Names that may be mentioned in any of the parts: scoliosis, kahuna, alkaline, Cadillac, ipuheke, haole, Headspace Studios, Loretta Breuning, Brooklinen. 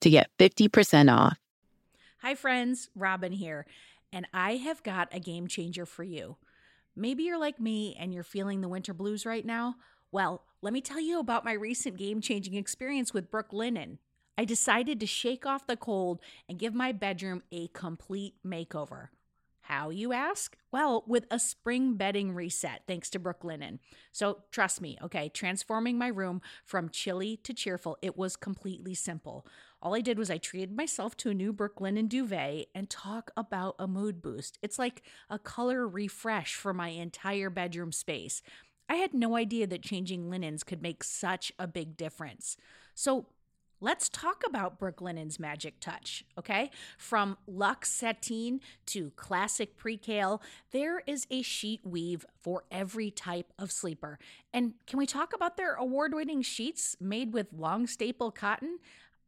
to get 50% off. Hi friends, Robin here, and I have got a game changer for you. Maybe you're like me and you're feeling the winter blues right now. Well, let me tell you about my recent game-changing experience with Brooklinen. I decided to shake off the cold and give my bedroom a complete makeover. How, you ask? Well, with a spring bedding reset, thanks to Brooklinen. So trust me, okay, transforming my room from chilly to cheerful, it was completely simple. All I did was I treated myself to a new Brooklinen duvet, and talk about a mood boost. It's like a color refresh for my entire bedroom space. I had no idea that changing linens could make such a big difference. So let's talk about Brooklinen's magic touch, okay? From luxe sateen to classic percale, there is a sheet weave for every type of sleeper. And can we talk about their award-winning sheets made with long staple cotton?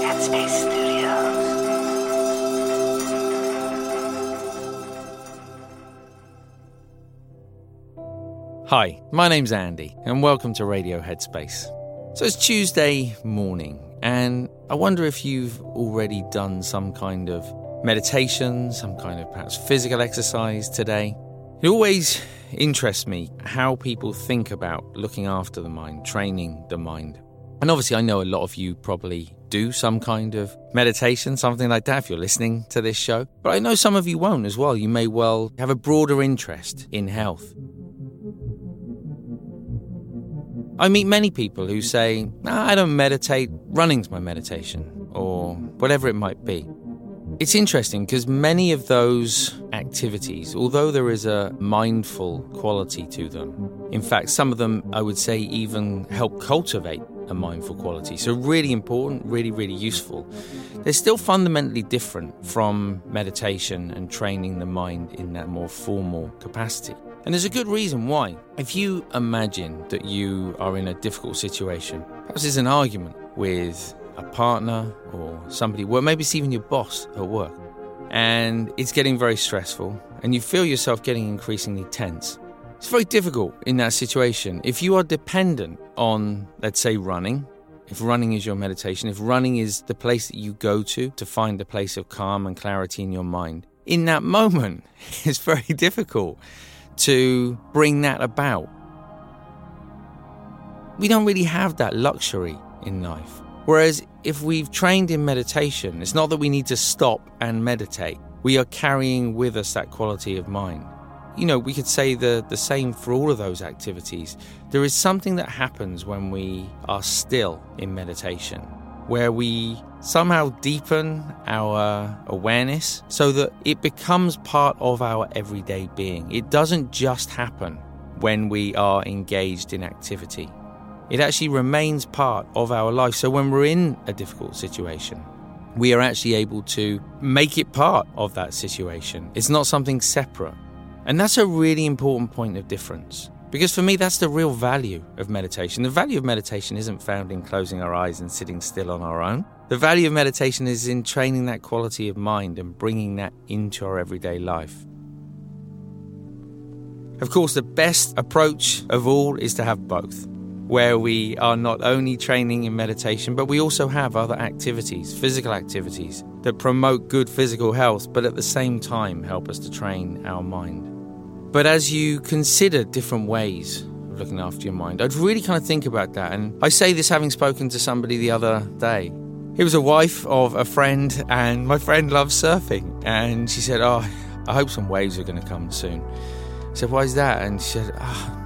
Headspace Studios. Hi, my name's Andy, and welcome to Radio Headspace. So it's Tuesday morning, and I wonder if you've already done some kind of meditation, some kind of perhaps physical exercise today. It always interests me how people think about looking after the mind, training the mind. And obviously I know a lot of you probably do some kind of meditation, something like that, if you're listening to this show. But I know some of you won't as well. You may well have a broader interest in health. I meet many people who say, I don't meditate, running's my meditation, or whatever it might be. It's interesting because many of those activities, although there is a mindful quality to them, in fact, some of them I would say even help cultivate a mindful quality. So really important, really, really useful. They're still fundamentally different from meditation and training the mind in that more formal capacity. And there's a good reason why. If you imagine that you are in a difficult situation, perhaps it's an argument with a partner or somebody, well, maybe it's even your boss at work, and it's getting very stressful and you feel yourself getting increasingly tense. It's very difficult in that situation. If you are dependent on, let's say, running, if running is your meditation, if running is the place that you go to find a place of calm and clarity in your mind, in that moment, it's very difficult to bring that about. We don't really have that luxury in life. Whereas if we've trained in meditation, it's not that we need to stop and meditate. We are carrying with us that quality of mind. You know, we could say the same for all of those activities. There is something that happens when we are still in meditation. where we somehow deepen our awareness so that it becomes part of our everyday being. It doesn't just happen when we are engaged in activity. It actually remains part of our life. So when we're in a difficult situation, we are actually able to make it part of that situation. It's not something separate. And that's a really important point of difference. Because for me, that's the real value of meditation. The value of meditation isn't found in closing our eyes and sitting still on our own. The value of meditation is in training that quality of mind and bringing that into our everyday life. Of course, the best approach of all is to have both, where we are not only training in meditation, but we also have other activities, physical activities, that promote good physical health, but at the same time help us to train our mind. But as you consider different ways of looking after your mind, I'd really kind of think about that. And I say this having spoken to somebody the other day. It was a wife of a friend, and my friend loves surfing. And she said, "Oh, I hope some waves are going to come soon." I said, "Why is that?" And she said,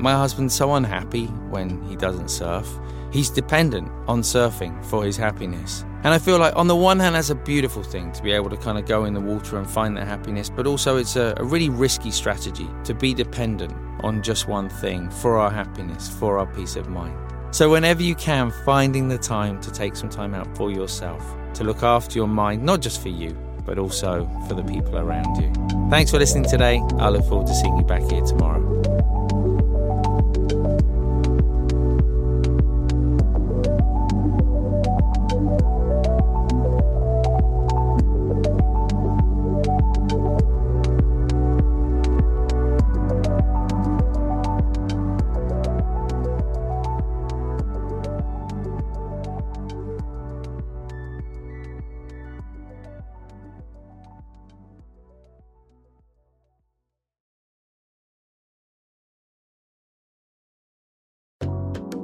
"My husband's so unhappy when he doesn't surf. He's dependent on surfing for his happiness." And I feel like on the one hand, that's a beautiful thing to be able to kind of go in the water and find that happiness. But also it's a really risky strategy to be dependent on just one thing for our happiness, for our peace of mind. So whenever you can, finding the time to take some time out for yourself, to look after your mind, not just for you, but also for the people around you. Thanks for listening today. I look forward to seeing you back here tomorrow.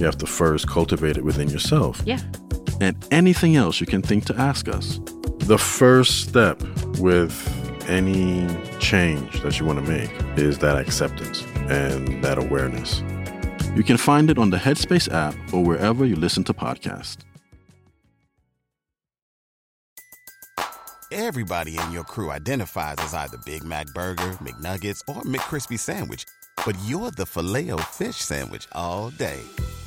you have to first cultivate it within yourself. Yeah. And anything else you can think to ask us. The first step with any change that you want to make is that acceptance and that awareness. You can find it on the Headspace app or wherever you listen to podcasts. Everybody in your crew identifies as either Big Mac Burger, McNuggets, or McCrispy Sandwich. But you're the Filet-O-Fish Sandwich all day.